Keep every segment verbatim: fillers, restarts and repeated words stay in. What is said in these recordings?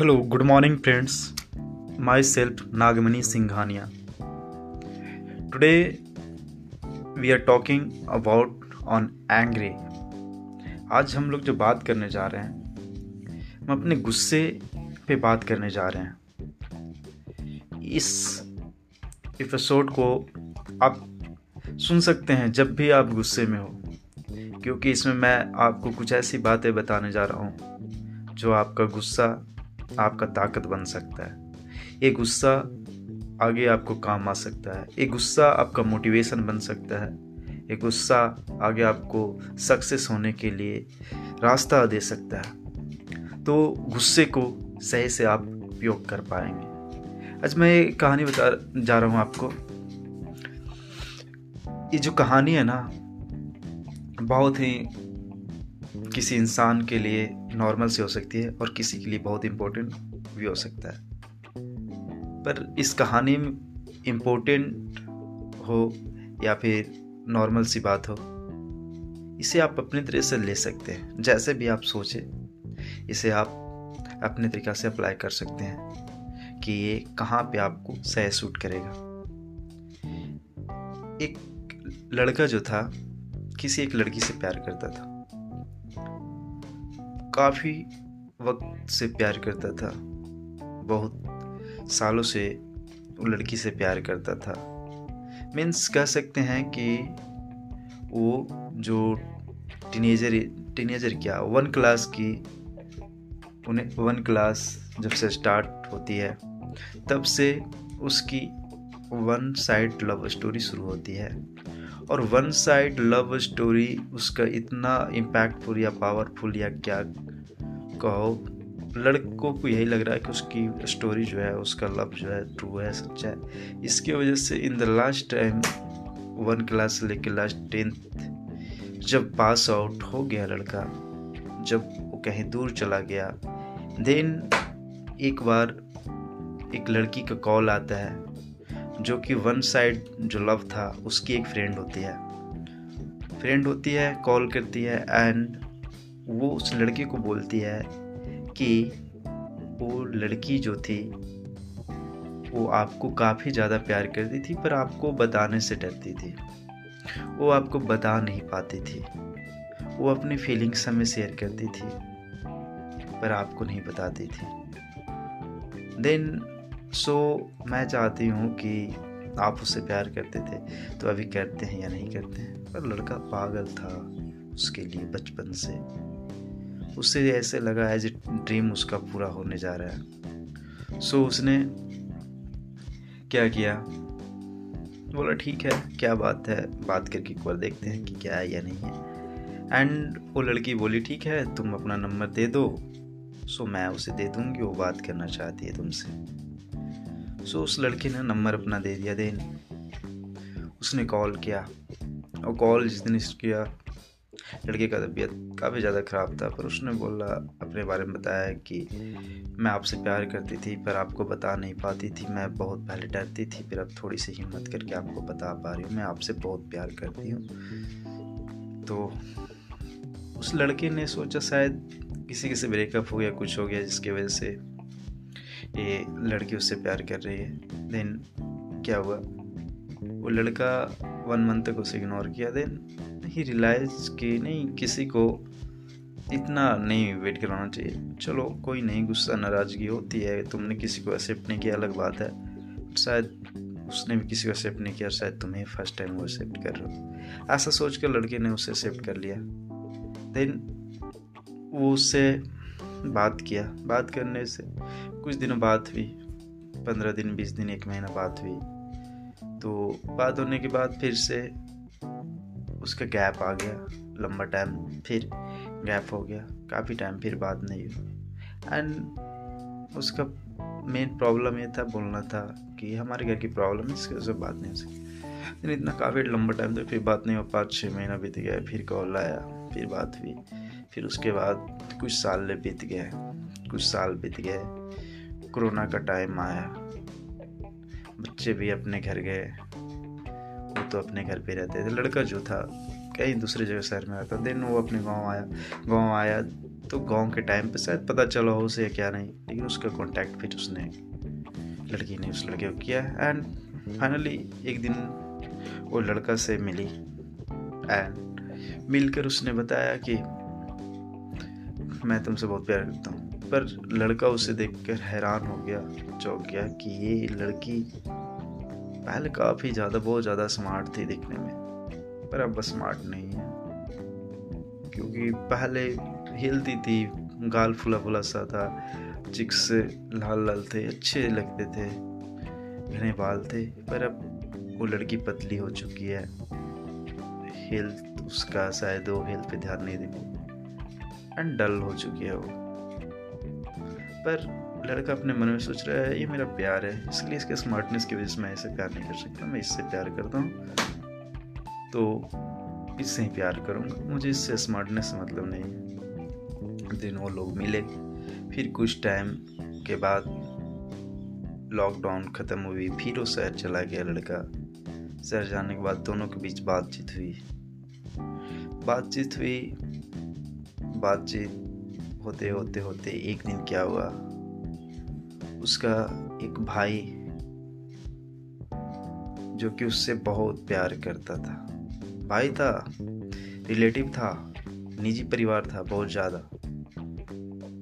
Hello good morning friends, my self Nagmani Singhania. Today we are talking about on angry. आज हम लोग जो बात करने जा रहे हैं, हम अपने गुस्से पे बात करने जा रहे हैं. इस एपिसोड को आप सुन सकते हैं जब भी आप गुस्से में हो, क्योंकि इसमें मैं आपको कुछ ऐसी बातें बताने जा रहा हूँ जो आपका गुस्सा आपका ताकत बन सकता है. ये गुस्सा आगे आपको काम आ सकता है. ये गुस्सा आपका मोटिवेशन बन सकता है. ये गुस्सा आगे आपको सक्सेस होने के लिए रास्ता दे सकता है. तो गुस्से को सही से आप उपयोग कर पाएंगे. आज मैं ये कहानी बता जा रहा हूँ आपको. ये जो कहानी है ना, बहुत ही किसी इंसान के लिए नॉर्मल सी हो सकती है और किसी के लिए बहुत इम्पोर्टेंट भी हो सकता है. पर इस कहानी में इम्पोर्टेंट हो या फिर नॉर्मल सी बात हो, इसे आप अपने तरह से ले सकते हैं. जैसे भी आप सोचें, इसे आप अपने तरीक़ा से अप्लाई कर सकते हैं कि ये कहाँ पे आपको सही सूट करेगा. एक लड़का जो था, किसी एक लड़की से प्यार करता था, काफ़ी वक्त से प्यार करता था, बहुत सालों से वो लड़की से प्यार करता था. मीन्स कह सकते हैं कि वो जो टीनेजर टीनेजर क्या वन क्लास की उन्हें वन क्लास जब से स्टार्ट होती है, तब से उसकी वन साइड लव स्टोरी शुरू होती है. और वन साइड लव स्टोरी उसका इतना इम्पैक्टफुल या पावरफुल या क्या कहो, लड़कों को यही लग रहा है कि उसकी स्टोरी जो है, उसका लव जो है ट्रू है, सच्चा है. इसकी वजह से in the last time one class से लेकर लास्ट टेंथ जब पास आउट हो गया लड़का, जब वो कहीं दूर चला गया, देन एक बार एक लड़की का कॉल आता है जो कि वन साइड जो लव था उसकी एक फ्रेंड होती है फ्रेंड होती है कॉल करती है एंड वो उस लड़के को बोलती है कि वो लड़की जो थी वो आपको काफ़ी ज़्यादा प्यार करती थी, पर आपको बताने से डरती थी. वो आपको बता नहीं पाती थी. वो अपनी फीलिंग्स हमें शेयर करती थी पर आपको नहीं बताती थी. देन सो so, मैं चाहती हूँ कि आप उससे प्यार करते थे तो अभी करते हैं या नहीं करते हैं. पर लड़का पागल था उसके लिए बचपन से. उससे ऐसे लगा एज ए ड्रीम उसका पूरा होने जा रहा है. सो so, उसने क्या किया, बोला ठीक है क्या बात है, बात करके एक बार देखते हैं कि क्या है या नहीं है. एंड वो लड़की बोली ठीक है तुम अपना नंबर दे दो. सो so, मैं उसे दे दूँगी, वो बात करना चाहती है तुमसे. सो so, उस लड़के ने नंबर अपना दे दिया. देन उसने कॉल किया और कॉल जिस दिन किया, लड़के का तबीयत काफ़ी ज़्यादा ख़राब था. पर उसने बोला, अपने बारे में बताया कि मैं आपसे प्यार करती थी पर आपको बता नहीं पाती थी. मैं बहुत पहले डरती थी, फिर अब थोड़ी सी हिम्मत करके आपको बता पा रही हूँ. मैं आपसे बहुत प्यार करती हूँ. तो उस लड़के ने सोचा शायद किसी किसी ब्रेकअप हो गया, कुछ हो गया जिसकी वजह से ये लड़की उससे प्यार कर रही है. देन क्या हुआ, वो लड़का वन मंथ तक उसे इग्नोर किया. देन ही रियलाइज कि नहीं, किसी को इतना नहीं वेट करवाना चाहिए. चलो कोई नहीं, गुस्सा नाराज़गी होती है. तुमने किसी को एक्सेप्ट नहीं किया अलग बात है, शायद उसने भी किसी को एक्सेप्ट नहीं किया, शायद तुम्हें फर्स्ट टाइम वो एक्सेप्ट कर रहे हो. ऐसा सोच कर लड़के ने उसे एक्सेप्ट कर लिया. देन वो उससे बात किया. बात करने से कुछ दिनों बात हुई, पंद्रह दिन बीस दिन एक महीना बात हुई. तो बात होने के बाद फिर से उसका गैप आ गया, लंबा टाइम फिर गैप हो गया, काफ़ी टाइम फिर बात नहीं हुई. एंड उसका मेन प्रॉब्लम ये था, बोलना था कि हमारे घर की प्रॉब्लम है, इसके उससे बात नहीं हो सकी. लेकिन इतना काफ़ी लंबा टाइम तो फिर बात नहीं हो, पाँच छः महीना बीत गया, फिर कॉल आया, फिर बात हुई. फिर उसके बाद कुछ साल बीत गए कुछ साल बीत गए कोरोना का टाइम आया, बच्चे भी अपने घर गए, वो तो अपने घर पे रहते थे. लड़का जो था कहीं दूसरे जगह शहर में रहता। देन वो अपने गांव आया गांव आया तो गांव के टाइम पे शायद पता चला हो उसे क्या नहीं, लेकिन उसका कांटेक्ट फिर उसने लड़की ने उस लड़के को किया। एंड फाइनली एक दिन वो लड़का से मिली एंड मिलकर उसने बताया कि मैं तुमसे बहुत प्यार करता हूँ। पर लड़का उसे देखकर हैरान हो गया, चौंक गया कि ये लड़की पहले काफ़ी ज़्यादा बहुत ज़्यादा स्मार्ट थी दिखने में, पर अब स्मार्ट नहीं है, क्योंकि पहले हेल्दी थी, गाल फुला फुला सा था, चिक्स लाल लाल थे, अच्छे लगते थे, घने बाल थे, पर अब वो लड़की पतली हो चुकी है। हेल्थ उसका शायद वो हेल्थ पे ध्यान नहीं देती एंड डल हो चुकी है वो। पर लड़का अपने मन में सोच रहा है ये मेरा प्यार है, इसलिए इसके स्मार्टनेस की वजह से मैं इसे प्यार नहीं कर सकता, मैं इससे प्यार करता हूँ तो इससे ही प्यार करूँगा, मुझे इससे स्मार्टनेस मतलब नहीं। दिन वो लोग मिले, फिर कुछ टाइम के बाद लॉकडाउन ख़त्म हुई, फिर वो शहर चला गया लड़का। शहर जाने के बाद दोनों के बीच बातचीत हुई बातचीत हुई बातचीत होते होते होते एक दिन क्या हुआ, उसका एक भाई जो कि उससे बहुत प्यार करता था, भाई था, रिलेटिव था, निजी परिवार था बहुत ज़्यादा,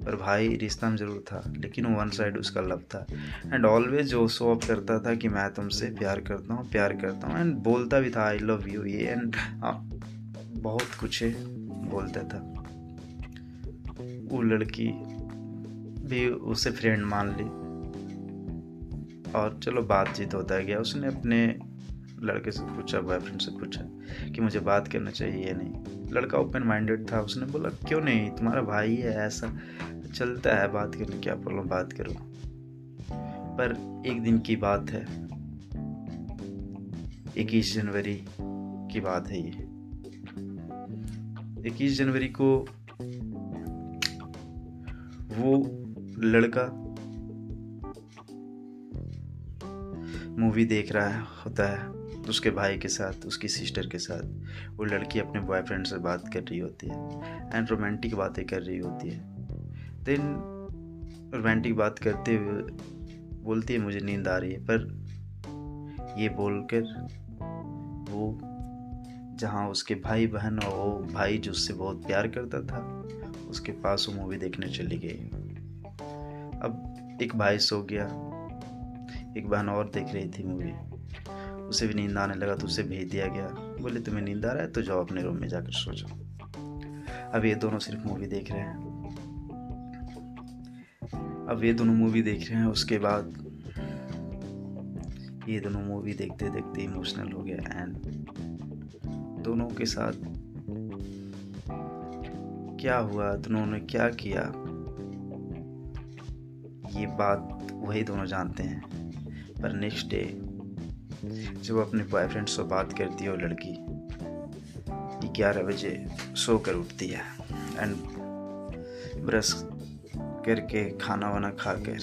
पर भाई रिश्ता में ज़रूर था, लेकिन वन साइड उसका लव था। एंड ऑलवेज वो शो ऑफ करता था कि मैं तुमसे प्यार करता हूँ प्यार करता हूँ एंड बोलता भी था आई लव यू ये एंड बहुत कुछ बोलता था। वो लड़की भी उसे फ्रेंड मान ली और चलो बातचीत होता गया। उसने अपने लड़के से पूछा, बॉयफ्रेंड से पूछा कि मुझे बात करना चाहिए या नहीं। लड़का ओपन माइंडेड था, उसने बोला क्यों नहीं, तुम्हारा भाई है, ऐसा चलता है, बात करने क्या प्रॉब्लम, बात करो। पर एक दिन की बात है, इक्कीस जनवरी की बात है ये। इक्कीस जनवरी को वो लड़का मूवी देख रहा है होता है उसके भाई के साथ, उसकी सिस्टर के साथ। वो लड़की अपने बॉयफ्रेंड से बात कर रही होती है एंड रोमांटिक बातें कर रही होती है। देन रोमांटिक बात करते हुए बोलती है मुझे नींद आ रही है, पर ये बोलकर वो जहाँ उसके भाई बहन और वो भाई जो उससे बहुत प्यार करता था उसके पास वो मूवी देखने चली गई। अब एक भाई सो गया, एक बहन और देख रही थी मूवी, उसे भी नींद आने लगा तो उसे भेज दिया गया, बोले तुम्हें नींद आ रहा है तो जाओ अपने रूम में जाकर सो जाओ। अब ये दोनों सिर्फ मूवी देख रहे हैं अब ये दोनों मूवी देख रहे हैं उसके बाद ये दोनों मूवी देखते देखते इमोशनल हो गया एंड दोनों के साथ क्या हुआ, दोनों ने क्या किया, ये बात वही दोनों जानते हैं। पर नेक्स्ट डे जब अपने बॉयफ्रेंड से बात करती है वो लड़की, ग्यारह बजे सो कर उठती है एंड ब्रश करके खाना वाना खाकर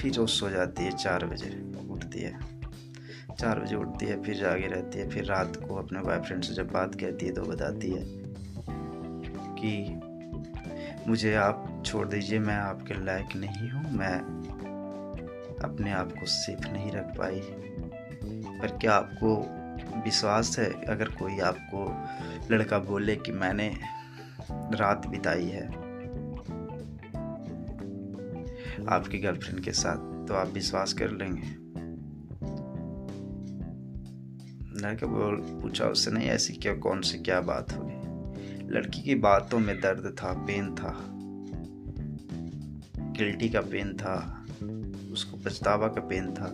फिर वो सो जाती है, चार बजे उठती है चार बजे उठती है फिर जागे रहती है। फिर रात को अपने बॉयफ्रेंड से जब बात करती है तो बताती है कि मुझे आप छोड़ दीजिए, मैं आपके लायक नहीं हूँ, मैं अपने आप को सेफ नहीं रख पाई। पर क्या आपको विश्वास है अगर कोई आपको लड़का बोले कि मैंने रात बिताई है आपकी गर्लफ्रेंड के साथ तो आप विश्वास कर लेंगे? लड़का बोल पूछा उससे, नहीं ऐसी क्या, कौन सी क्या बात होगी। लड़की की बातों में दर्द था, पेन था, गिल्टी का पेन था, उसको पछतावा का पेन था,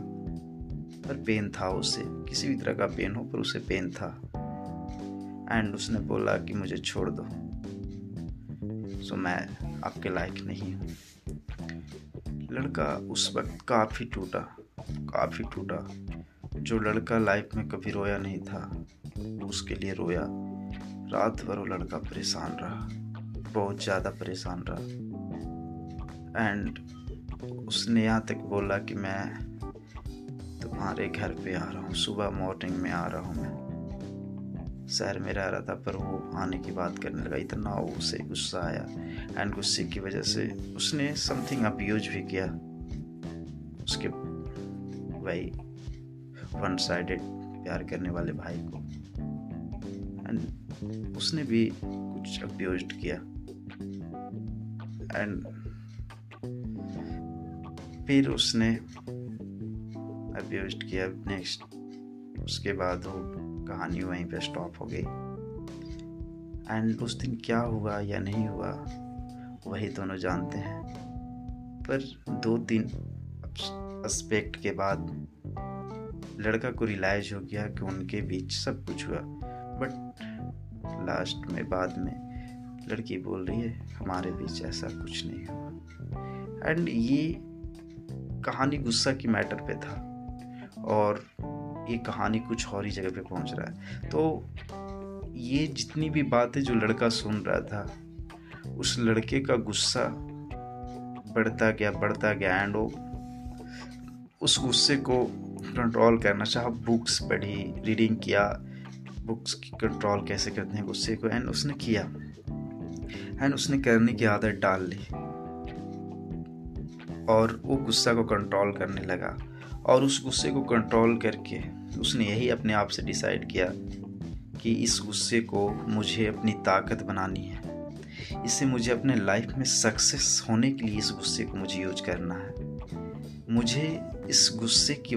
पर पेन था उसे, किसी भी तरह का पेन हो पर उसे पेन था। एंड उसने बोला कि मुझे छोड़ दो, सो मैं आपके लायक नहीं हूँ। लड़का उस वक्त काफ़ी टूटा काफ़ी टूटा जो लड़का लाइफ में कभी रोया नहीं था उसके लिए रोया। रात भर वो लड़का परेशान रहा, बहुत ज़्यादा परेशान रहा। एंड उसने यहाँ तक बोला कि मैं तुम्हारे घर पे आ रहा हूँ, सुबह मॉर्निंग में आ रहा हूँ मैं। शहर में रह रहा था, पर वो आने की बात करने लगा। इतना उसे गुस्सा आया एंड गुस्से की वजह से उसने समथिंग अब्यूज भी किया। उसके भाई वन साइडेड प्यार करने वाले भाई को एंड उसने भी कुछ अब्यूज किया एंड फिर उसने अब्यूज किया। नेक्स्ट उसके बाद वो कहानी वहीं पे स्टॉप हो गई एंड उस दिन क्या हुआ या नहीं हुआ वही दोनों जानते हैं। पर दो तीन एस्पेक्ट के बाद लड़का को रियलाइज हो गया कि उनके बीच सब कुछ हुआ, बट लास्ट में बाद में लड़की बोल रही है हमारे बीच ऐसा कुछ नहीं हुआ। एंड ये कहानी गुस्सा की मैटर पे था और ये कहानी कुछ और ही जगह पे पहुंच रहा है। तो ये जितनी भी बातें जो लड़का सुन रहा था, उस लड़के का गुस्सा बढ़ता गया बढ़ता गया एंड वो उस गुस्से को कंट्रोल करना चाहा। बुक्स पढ़ी, रीडिंग किया, बुक्स की कंट्रोल कैसे करते हैं गुस्से को, एंड उसने किया एंड उसने करने की आदत डाल ली और वो गुस्सा को कंट्रोल करने लगा। और उस गुस्से को कंट्रोल करके उसने यही अपने आप से डिसाइड किया कि इस गुस्से को मुझे अपनी ताकत बनानी है, इससे मुझे अपने लाइफ में सक्सेस होने के लिए इस गुस्से को मुझे यूज करना है, मुझे इस गुस्से की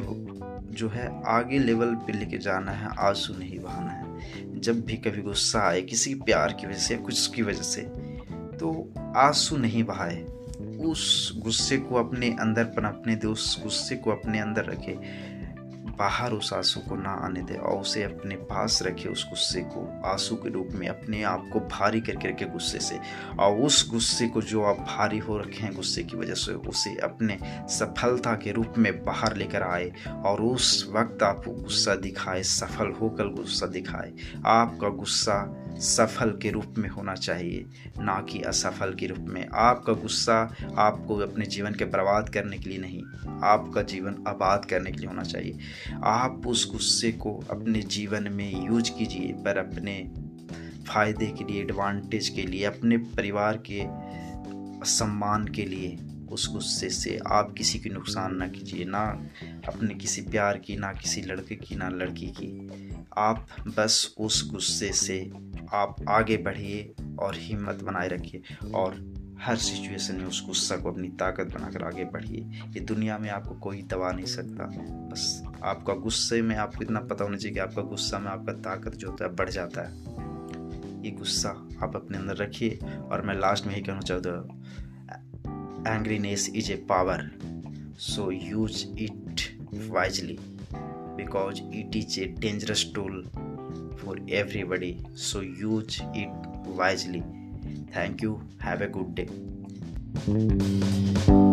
जो है आगे लेवल पे लेके जाना है, आंसू नहीं बहाना है। जब भी कभी गुस्सा आए किसी प्यार की वजह से या कुछ की वजह से, तो आंसू नहीं बहाए, उस गुस्से को अपने अंदर पनपने दे, उस गुस्से को अपने अंदर रखे, बाहर उस आंसू को ना आने दे और उसे अपने पास रखे, उस गुस्से को आंसू के रूप में अपने आप को भारी करके रखे गुस्से से। और उस गुस्से को जो आप भारी हो रखे हैं गुस्से की वजह से, उसे अपने सफलता के रूप में बाहर लेकर आए और उस वक्त आपको गुस्सा दिखाए, सफल होकर गुस्सा दिखाए। आपका गुस्सा सफल के रूप में होना चाहिए, ना कि असफल के रूप में। आपका गुस्सा आपको अपने जीवन के बर्बाद करने के लिए नहीं, आपका जीवन आबाद करने के लिए होना चाहिए। आप उस गुस्से को अपने जीवन में यूज कीजिए, पर अपने फायदे के लिए, एडवांटेज के लिए, अपने परिवार के सम्मान के लिए। उस गुस्से से आप किसी की नुकसान ना कीजिए, ना अपने किसी प्यार की, ना किसी लड़के की, ना लड़की की। आप बस उस गुस्से से आप आगे बढ़िए और हिम्मत बनाए रखिए और हर सिचुएशन में उस गुस्सा को अपनी ताकत बनाकर आगे बढ़िए। ये दुनिया में आपको कोई दबा नहीं सकता। बस आपका गुस्से में आपको इतना पता होना चाहिए कि आपका गुस्सा में आपका ताकत जो होता है बढ़ जाता है। ये गुस्सा आप अपने अंदर रखिए। और मैं लास्ट में ही कहना चाहता हूँ, angriness is a power, so use it wisely because it is a dangerous tool for everybody, so use it wisely. Thank you, have a good day.